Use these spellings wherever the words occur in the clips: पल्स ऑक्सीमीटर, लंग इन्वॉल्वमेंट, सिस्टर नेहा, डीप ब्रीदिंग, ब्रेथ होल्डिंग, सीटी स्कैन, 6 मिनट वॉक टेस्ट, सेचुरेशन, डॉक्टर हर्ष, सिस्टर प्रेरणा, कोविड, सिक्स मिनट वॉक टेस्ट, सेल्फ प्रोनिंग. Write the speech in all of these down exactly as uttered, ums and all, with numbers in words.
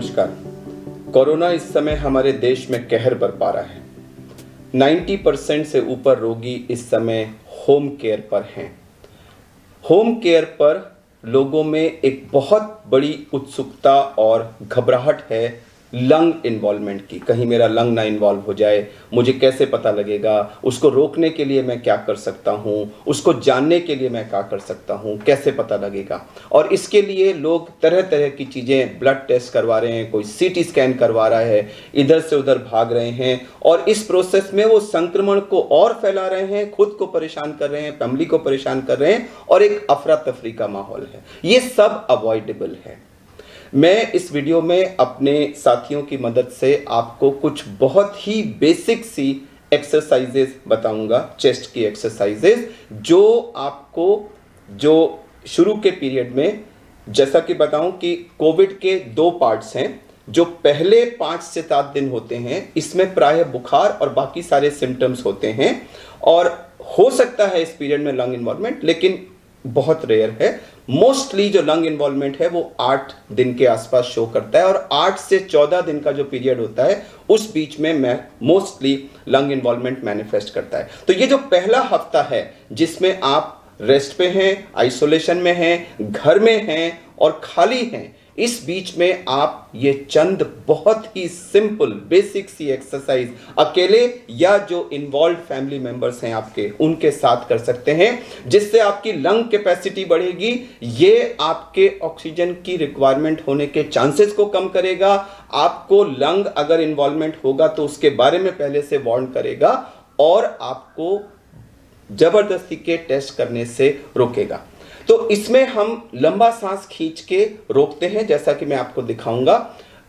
नमस्कार। कोरोना इस समय हमारे देश में कहर बरपा रहा है। नब्बे परसेंट से ऊपर रोगी इस समय होम केयर पर हैं। होम केयर पर लोगों में एक बहुत बड़ी उत्सुकता और घबराहट है लंग इन्वॉल्वमेंट की। कहीं मेरा लंग ना इन्वॉल्व हो जाए, मुझे कैसे पता लगेगा, उसको रोकने के लिए मैं क्या कर सकता हूँ, उसको जानने के लिए मैं क्या कर सकता हूँ, कैसे पता लगेगा। और इसके लिए लोग तरह तरह की चीज़ें, ब्लड टेस्ट करवा रहे हैं, कोई सीटी स्कैन करवा रहा है, इधर से उधर भाग रहे हैं और इस प्रोसेस में वो संक्रमण को और फैला रहे हैं, खुद को परेशान कर रहे हैं, फैमिली को परेशान कर रहे हैं और एक अफरा तफरी का माहौल है। ये सब अवॉइडेबल है। मैं इस वीडियो में अपने साथियों की मदद से आपको कुछ बहुत ही बेसिक सी एक्सरसाइजेज बताऊंगा, चेस्ट की एक्सरसाइजेज, जो आपको जो शुरू के पीरियड में, जैसा कि बताऊं कि कोविड के दो पार्ट्स हैं। जो पहले पाँच से सात दिन होते हैं इसमें प्रायः बुखार और बाकी सारे सिम्टम्स होते हैं और हो सकता है इस पीरियड में लंग इन्वॉल्वमेंट, लेकिन बहुत रेयर है। मोस्टली जो लंग इन्वॉल्वमेंट है वो आठ दिन के आसपास शो करता है और आठ से चौदह दिन का जो पीरियड होता है उस बीच में मैं मोस्टली लंग इन्वॉल्वमेंट मैनिफेस्ट करता है। तो ये जो पहला हफ्ता है जिसमें आप रेस्ट पे हैं, आइसोलेशन में हैं, घर में हैं और खाली हैं, इस बीच में आप ये चंद बहुत ही सिंपल बेसिक सी एक्सरसाइज अकेले या जो इन्वॉल्व फैमिली मेंबर्स हैं आपके, उनके साथ कर सकते हैं, जिससे आपकी लंग कैपेसिटी बढ़ेगी। ये आपके ऑक्सीजन की रिक्वायरमेंट होने के चांसेस को कम करेगा। आपको लंग अगर इन्वॉल्वमेंट होगा तो उसके बारे में पहले से वार्न करेगा और आपको जबरदस्ती के टेस्ट करने से रोकेगा। तो इसमें हम लंबा सांस खींच के रोकते हैं, जैसा कि मैं आपको दिखाऊंगा।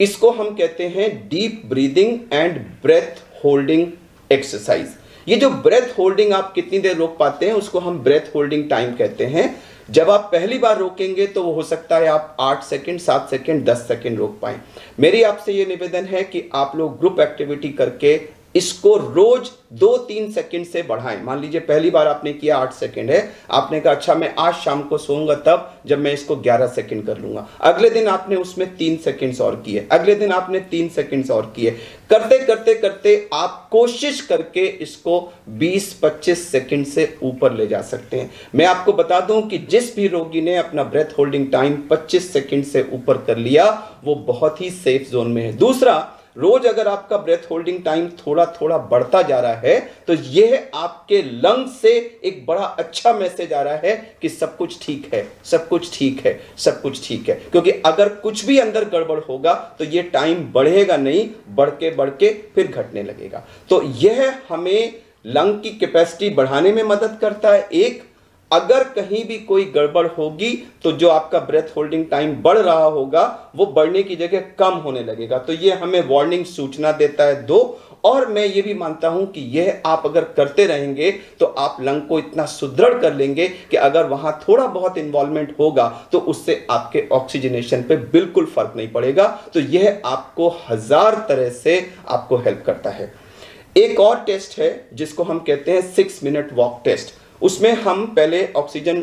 इसको हम कहते हैं डीप ब्रीदिंग and ब्रेथ होल्डिंग exercise. ये जो ब्रेथ होल्डिंग, आप कितनी देर रोक पाते हैं, उसको हम ब्रेथ होल्डिंग टाइम कहते हैं। जब आप पहली बार रोकेंगे तो वो हो सकता है आप आठ सेकंड, सात सेकंड, दस सेकंड रोक पाएं। मेरी आपसे ये निवेदन है कि आप लोग ग्रुप एक्टिविटी करके इसको रोज दो तीन सेकंड से बढ़ाएं। मान लीजिए पहली बार आपने किया आठ सेकंड है, आपने कहा अच्छा मैं आज शाम को सोऊंगा तब जब मैं इसको ग्यारह सेकंड कर लूंगा। अगले दिन आपने उसमें तीन सेकंड्स और किए, अगले दिन आपने तीन सेकंड्स और किए, करते करते करते आप कोशिश करके इसको बीस पच्चीस सेकंड से ऊपर ले जा सकते हैं। मैं आपको बता दूं कि जिस भी रोगी ने अपना ब्रेथ होल्डिंग टाइम पच्चीस सेकंड से ऊपर कर लिया वो बहुत ही सेफ जोन में है। दूसरा, रोज अगर आपका ब्रेथ होल्डिंग टाइम थोड़ा थोड़ा बढ़ता जा रहा है तो यह आपके लंग से एक बड़ा अच्छा मैसेज आ रहा है कि सब कुछ ठीक है, सब कुछ ठीक है, सब कुछ ठीक है। क्योंकि अगर कुछ भी अंदर गड़बड़ होगा तो यह टाइम बढ़ेगा नहीं, बढ़ के बढ़ के फिर घटने लगेगा। तो यह हमें लंग की कैपेसिटी बढ़ाने में मदद करता है। एक, अगर कहीं भी कोई गड़बड़ होगी तो जो आपका ब्रेथ होल्डिंग टाइम बढ़ रहा होगा वो बढ़ने की जगह कम होने लगेगा। तो ये हमें वार्निंग सूचना देता है। दो, और मैं ये भी मानता हूं कि यह आप अगर करते रहेंगे तो आप लंग को इतना सुदृढ़ कर लेंगे कि अगर वहां थोड़ा बहुत इन्वॉल्वमेंट होगा तो उससे आपके ऑक्सीजनेशन पे बिल्कुल फर्क नहीं पड़ेगा। तो यह आपको हजार तरह से आपको हेल्प करता है। एक और टेस्ट है जिसको हम कहते हैं सिक्स मिनट वॉक टेस्ट। उसमें हम पहले ऑक्सीजन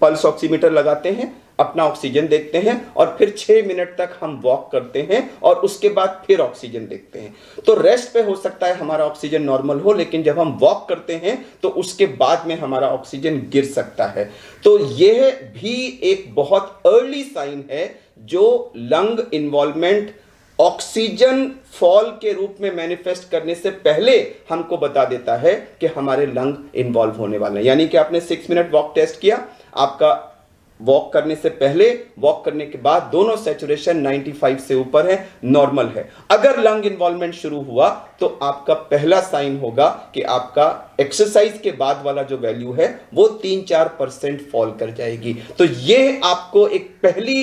पल्स ऑक्सीमीटर लगाते हैं, अपना ऑक्सीजन देखते हैं और फिर छः मिनट तक हम वॉक करते हैं और उसके बाद फिर ऑक्सीजन देखते हैं। तो रेस्ट पे हो सकता है हमारा ऑक्सीजन नॉर्मल हो, लेकिन जब हम वॉक करते हैं तो उसके बाद में हमारा ऑक्सीजन गिर सकता है। तो यह भी एक बहुत अर्ली साइन है जो लंग इन्वॉल्वमेंट ऑक्सीजन फॉल के रूप में मैनिफेस्ट करने से पहले हमको बता देता है कि हमारे लंग इन्वॉल्व होने वाले हैं। यानी कि आपने सिक्स मिनट वॉक टेस्ट किया, आपका वॉक करने से पहले, वॉक करने के बाद दोनों सेचुरेशन पचानवे से ऊपर है, नॉर्मल है। अगर लंग इन्वॉल्वमेंट शुरू हुआ तो आपका पहला साइन होगा कि आपका एक्सरसाइज के बाद वाला जो वैल्यू है वो तीन चार परसेंट फॉल कर जाएगी। तो ये आपको एक पहली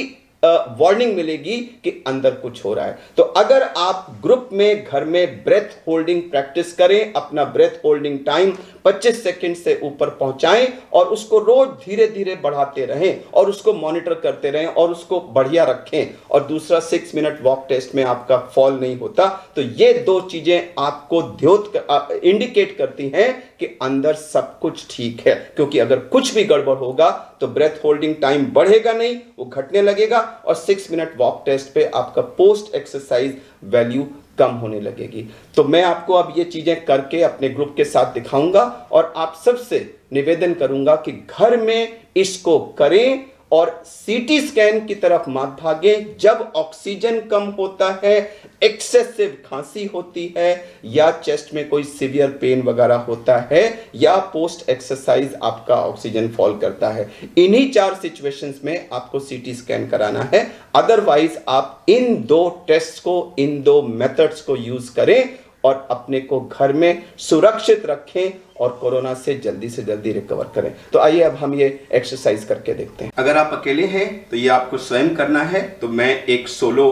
वार्निंग uh, मिलेगी कि अंदर कुछ हो रहा है। तो अगर आप ग्रुप में, घर में ब्रेथ होल्डिंग प्रैक्टिस करें, अपना ब्रेथ होल्डिंग टाइम पच्चीस सेकंड से ऊपर पहुंचाएं और उसको रोज धीरे धीरे बढ़ाते रहें और उसको मॉनिटर करते रहें और उसको बढ़िया रखें। और दूसरा, सिक्स मिनट वॉक टेस्ट में आपका फॉल नहीं होता। तो ये दो चीजें आपको द्योत कर, इंडिकेट करती हैं कि अंदर सब कुछ ठीक है, क्योंकि अगर कुछ भी गड़बड़ होगा तो ब्रेथ होल्डिंग टाइम बढ़ेगा नहीं, वो घटने लगेगा और सिक्स मिनट वॉक टेस्ट पे आपका पोस्ट एक्सरसाइज वैल्यू कम होने लगेगी। तो मैं आपको अब ये चीजें करके अपने ग्रुप के साथ दिखाऊंगा और आप सबसे निवेदन करूंगा कि घर में इसको करें और सीटी स्कैन की तरफ मत भागें। जब ऑक्सीजन कम होता है, एक्सेसिव खांसी होती है या चेस्ट में कोई सीवियर पेन वगैरह होता है या पोस्ट एक्सरसाइज आपका ऑक्सीजन फॉल करता है, इन्हीं चार सिचुएशंस में आपको सीटी स्कैन कराना है। अदरवाइज आप इन दो टेस्ट को, इन दो मेथड्स को यूज करें और अपने को घर में सुरक्षित रखें और कोरोना से जल्दी से जल्दी रिकवर करें। तो आइए अब हम ये एक्सरसाइज करके देखते हैं। अगर आप अकेले हैं तो ये आपको स्वयं करना है, तो मैं एक सोलो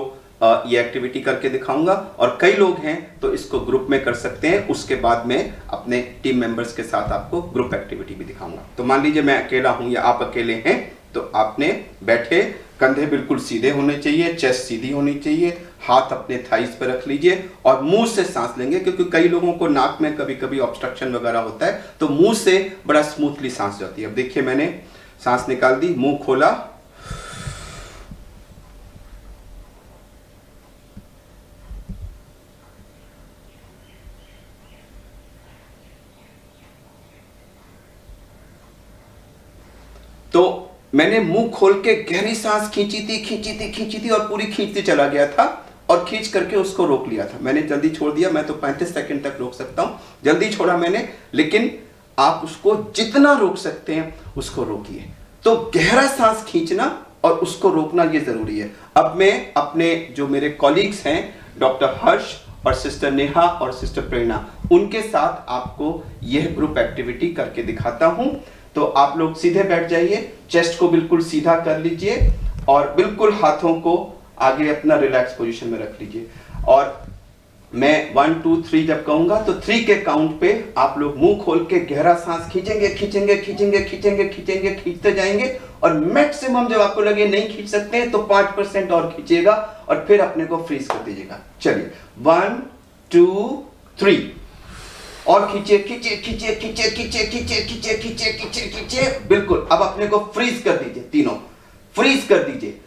ये एक्टिविटी करके दिखाऊंगा और कई लोग हैं तो इसको ग्रुप में कर सकते हैं। उसके बाद में अपने टीम मेंबर्स के साथ आपको ग्रुप एक्टिविटी भी दिखाऊंगा। तो मान लीजिए मैं अकेला हूं या आप अकेले हैं, तो आपने बैठे, कंधे बिल्कुल सीधे होने चाहिए, चेस्ट सीधी होनी चाहिए, हाथ अपने थाइस पर रख लीजिए और मुंह से सांस लेंगे, क्योंकि कई लोगों को नाक में कभी कभी ऑब्स्ट्रक्शन वगैरह होता है तो मुंह से बड़ा स्मूथली सांस जाती है। अब देखिए, मैंने सांस निकाल दी, मुंह खोला तो मैंने मुंह खोल के गहरी सांस खींची थी खींची थी खींची थी और पूरी खींचते चला गया था और खींच करके उसको रोक लिया था। मैंने जल्दी छोड़ दिया, मैं तो पैंतीस सेकंड तक रोक सकता हूं, जल्दी छोड़ा मैंने, लेकिन आप उसको जितना रोक सकते हैं उसको रोकिए। तो गहरा सांस खींचना और उसको रोकना ये जरूरी है। अब मैं अपने जो मेरे कॉलीग्स हैं डॉक्टर हर्ष और सिस्टर नेहा और सिस्टर प्रेरणा, उनके साथ आपको यह ग्रुप एक्टिविटी करके दिखाता हूं। तो आप लोग सीधे बैठ जाइए, चेस्ट को बिल्कुल सीधा कर लीजिए और बिल्कुल हाथों को आगे अपना रिलैक्स पोजीशन में रख लीजिए। और मैं वन टू थ्री जब कहूंगा तो थ्री के काउंट पे आप लोग मुंह खोल के गहरा सांस खींचेंगे खींचेंगे खींचेंगे खींचेंगे खींचेंगे खींचते जाएंगे और मैक्सिमम जब आपको लगे नहीं खींच सकते हैं तो पांच परसेंट और खींचेगा और फिर अपने को फ्रीज कर दीजिएगा। चलिए, वन टू थ्री और खींचे खींचे खींचे खींचे खींचे खींचे खींचे खींचे खींचे खींचे बिल्कुल। अब अपने को फ्रीज कर दीजिए, तीनों फ्रीज कर दीजिए।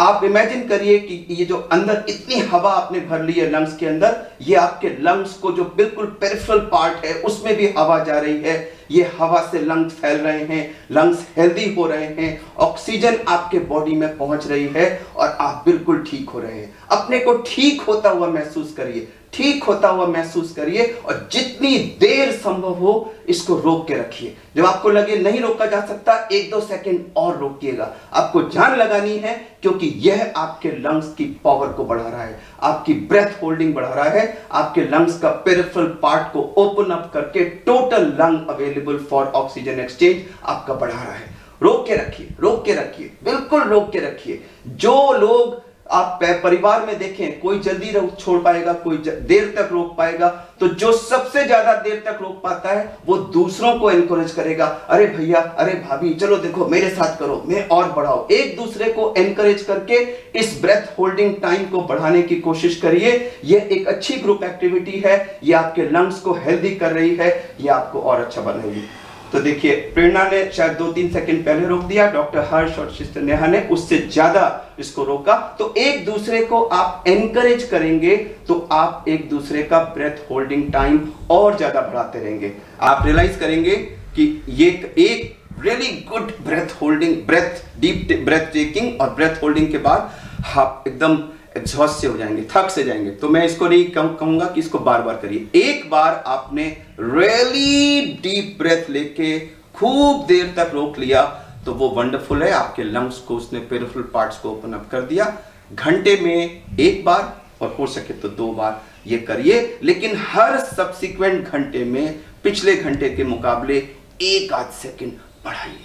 आप इमेजिन करिए कि ये जो अंदर इतनी हवा आपने भर ली है लंग्स के अंदर, ये आपके लंग्स को जो बिल्कुल पेरिफेरल पार्ट है उसमें भी हवा जा रही है। ये हवा से लंग्स फैल रहे हैं, लंग्स हेल्दी हो रहे हैं, ऑक्सीजन आपके बॉडी में पहुंच रही है और आप बिल्कुल ठीक हो रहे हैं। अपने को ठीक होता हुआ महसूस करिए, ठीक होता हुआ महसूस करिए और जितनी देर संभव हो इसको रोक के रखिए। जब आपको लगे नहीं रोका जा सकता, एक दो सेकंड और रोकिएगा। आपको जान लगानी है क्योंकि यह आपके लंग्स की पावर को बढ़ा रहा है, आपकी ब्रेथ होल्डिंग बढ़ा रहा है, आपके लंग्स का पेरिफेरल पार्ट को ओपन अप करके total lung available for oxygen exchange आपका बढ़ा रहा है। रोक के रखिए, रोक के रखिए, बिल्कुल रोक के रखिए। जो लोग आप परिवार में देखें, कोई जल्दी रोक छोड़ पाएगा, कोई देर तक रोक पाएगा, तो जो सबसे ज्यादा देर तक रोक पाता है वो दूसरों को एनकरेज करेगा। अरे भैया, अरे भाभी, चलो देखो मेरे साथ करो, मैं और बढ़ाओ। एक दूसरे को एनकरेज करके इस ब्रेथ होल्डिंग टाइम को बढ़ाने की कोशिश करिए। यह एक अच्छी ग्रुप एक्टिविटी है, यह आपके लंग्स को हेल्दी कर रही है, यह आपको और अच्छा बनाएगी। तो देखिए, प्रेरणा ने शायद दो तीन सेकंड पहले रोक दिया, डॉक्टर हर्ष और सिस्टर नेहा ने उससे ज्यादा इसको रोका। तो एक दूसरे को आप एनकरेज करेंगे तो आप एक दूसरे का ब्रेथ होल्डिंग टाइम और ज्यादा बढ़ाते रहेंगे। आप रियलाइज करेंगे कि ये एक really good ब्रेथ होल्डिंग, breath deep breath taking और ब्रेथ होल्डिंग के बाद आप एकदम एग्जॉस्ट से हो जाएंगे, थक से जाएंगे। तो मैं इसको नहीं कहूंगा कि इसको बार बार करिए। एक बार आपने रियली डीप ब्रेथ लेके खूब देर तक रोक लिया तो वो वंडरफुल है, आपके लंग्स को उसने पेरिफेरल पार्ट्स को ओपन अप कर दिया। घंटे में एक बार और हो सके तो दो बार ये करिए, लेकिन हर सब्सिक्वेंट घंटे में पिछले घंटे के मुकाबले एक आध सेकेंड बढ़ाइए,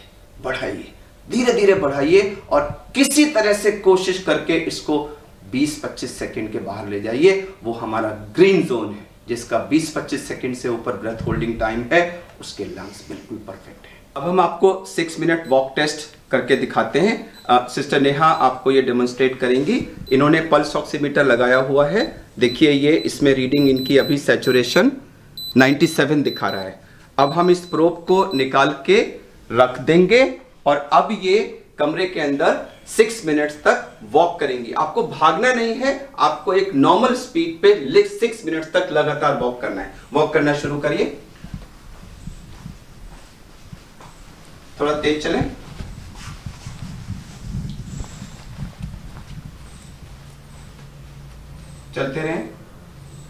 बढ़ाइए, धीरे धीरे बढ़ाइए और किसी तरह से कोशिश करके इसको बीस पच्चीस सेकंड के बाहर ले जाइए। वो हमारा ग्रीन जोन है। जिसका बीस पच्चीस सेकंड से ऊपर ब्रेथ होल्डिंग टाइम है उसके लंग्स बिल्कुल परफेक्ट है। अब हम आपको सिक्स मिनट वॉक टेस्ट करके दिखाते हैं। आ, सिस्टर नेहा आपको ये डेमोन्स्ट्रेट करेंगी। इन्होंने पल्स ऑक्सीमीटर लगाया हुआ है, देखिए ये इसमें रीडिंग इनकी अभी सेचुरेशन सत्तानवे दिखा रहा है। अब हम इस प्रोब को निकाल के रख देंगे और अब ये कमरे के अंदर सिक्स मिनट्स तक वॉक करेंगी। आपको भागना नहीं है, आपको एक नॉर्मल स्पीड पे लिख सिक्स मिनट्स तक लगातार वॉक करना है। वॉक करना शुरू करिए, थोड़ा तेज चले। चलते रहे,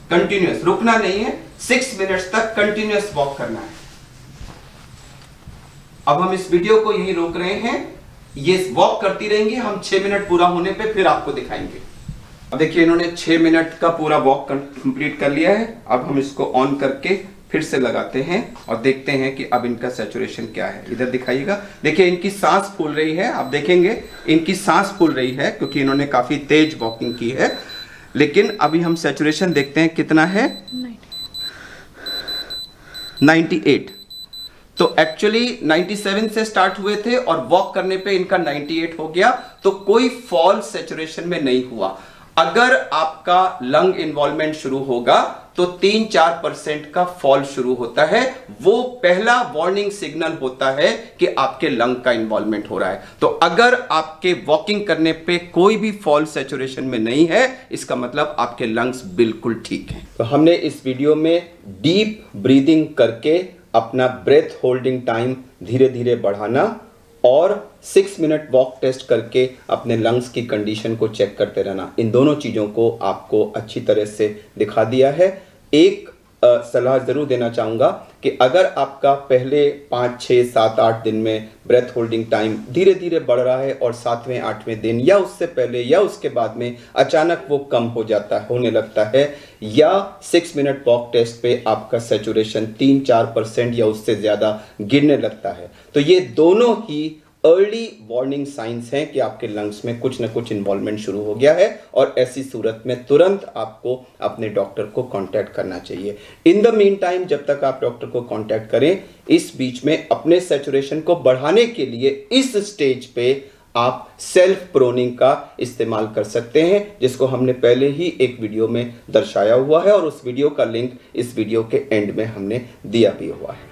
कंटिन्यूअस, रुकना नहीं है, सिक्स मिनट्स तक कंटिन्यूअस वॉक करना है। अब हम इस वीडियो को यहीं रोक रहे हैं, ये वॉक करती रहेंगी, हम छह मिनट पूरा होने पे फिर आपको दिखाएंगे। अब देखिए इन्होंने छह मिनट का पूरा वॉक कंप्लीट कर लिया है। अब हम इसको ऑन करके फिर से लगाते हैं और देखते हैं कि अब इनका सैचुरेशन क्या है। इधर दिखाइएगा, देखिए इनकी सांस फूल रही है, आप देखेंगे इनकी सांस फूल रही है क्योंकि इन्होंने काफी तेज वॉकिंग की है। लेकिन अभी हम सैचुरेशन देखते हैं कितना है, अट्ठानवे। तो एक्चुअली सत्तानवे से स्टार्ट हुए थे और वॉक करने पे इनका अट्ठानवे हो गया, तो कोई फॉल सैचुरेशन में नहीं हुआ। अगर आपका लंग इन्वॉल्वमेंट शुरू होगा तो तीन चार परसेंट का फॉल शुरू होता है, वो पहला वार्निंग सिग्नल होता है कि आपके लंग का इन्वॉल्वमेंट हो रहा है। तो अगर आपके वॉकिंग करने पे कोई भी फॉल सैचुरेशन में नहीं है, इसका मतलब आपके लंग्स बिल्कुल ठीक हैं। तो हमने इस वीडियो में डीप ब्रीदिंग करके अपना ब्रेथ होल्डिंग टाइम धीरे धीरे बढ़ाना और सिक्स मिनट वॉक टेस्ट करके अपने लंग्स की कंडीशन को चेक करते रहना, इन दोनों चीज़ों को आपको अच्छी तरह से दिखा दिया है। एक सलाह ज़रूर देना चाहूँगा कि अगर आपका पहले पाँच छः सात आठ दिन में ब्रेथ होल्डिंग टाइम धीरे धीरे बढ़ रहा है और सातवें आठवें दिन या उससे पहले या उसके बाद में अचानक वो कम हो जाता है, होने लगता है, या सिक्स मिनट वॉक टेस्ट पे आपका सैचुरेशन तीन चार परसेंट या उससे ज़्यादा गिरने लगता है, तो ये दोनों ही अर्ली वार्निंग साइंस हैं कि आपके लंग्स में कुछ ना कुछ इन्वॉल्वमेंट शुरू हो गया है और ऐसी सूरत में तुरंत आपको अपने डॉक्टर को कांटेक्ट करना चाहिए। इन द मीन टाइम, जब तक आप डॉक्टर को कांटेक्ट करें, इस बीच में अपने सैचुरेशन को बढ़ाने के लिए इस स्टेज पे आप सेल्फ प्रोनिंग का इस्तेमाल कर सकते हैं, जिसको हमने पहले ही एक वीडियो में दर्शाया हुआ है और उस वीडियो का लिंक इस वीडियो के एंड में हमने दिया भी हुआ है।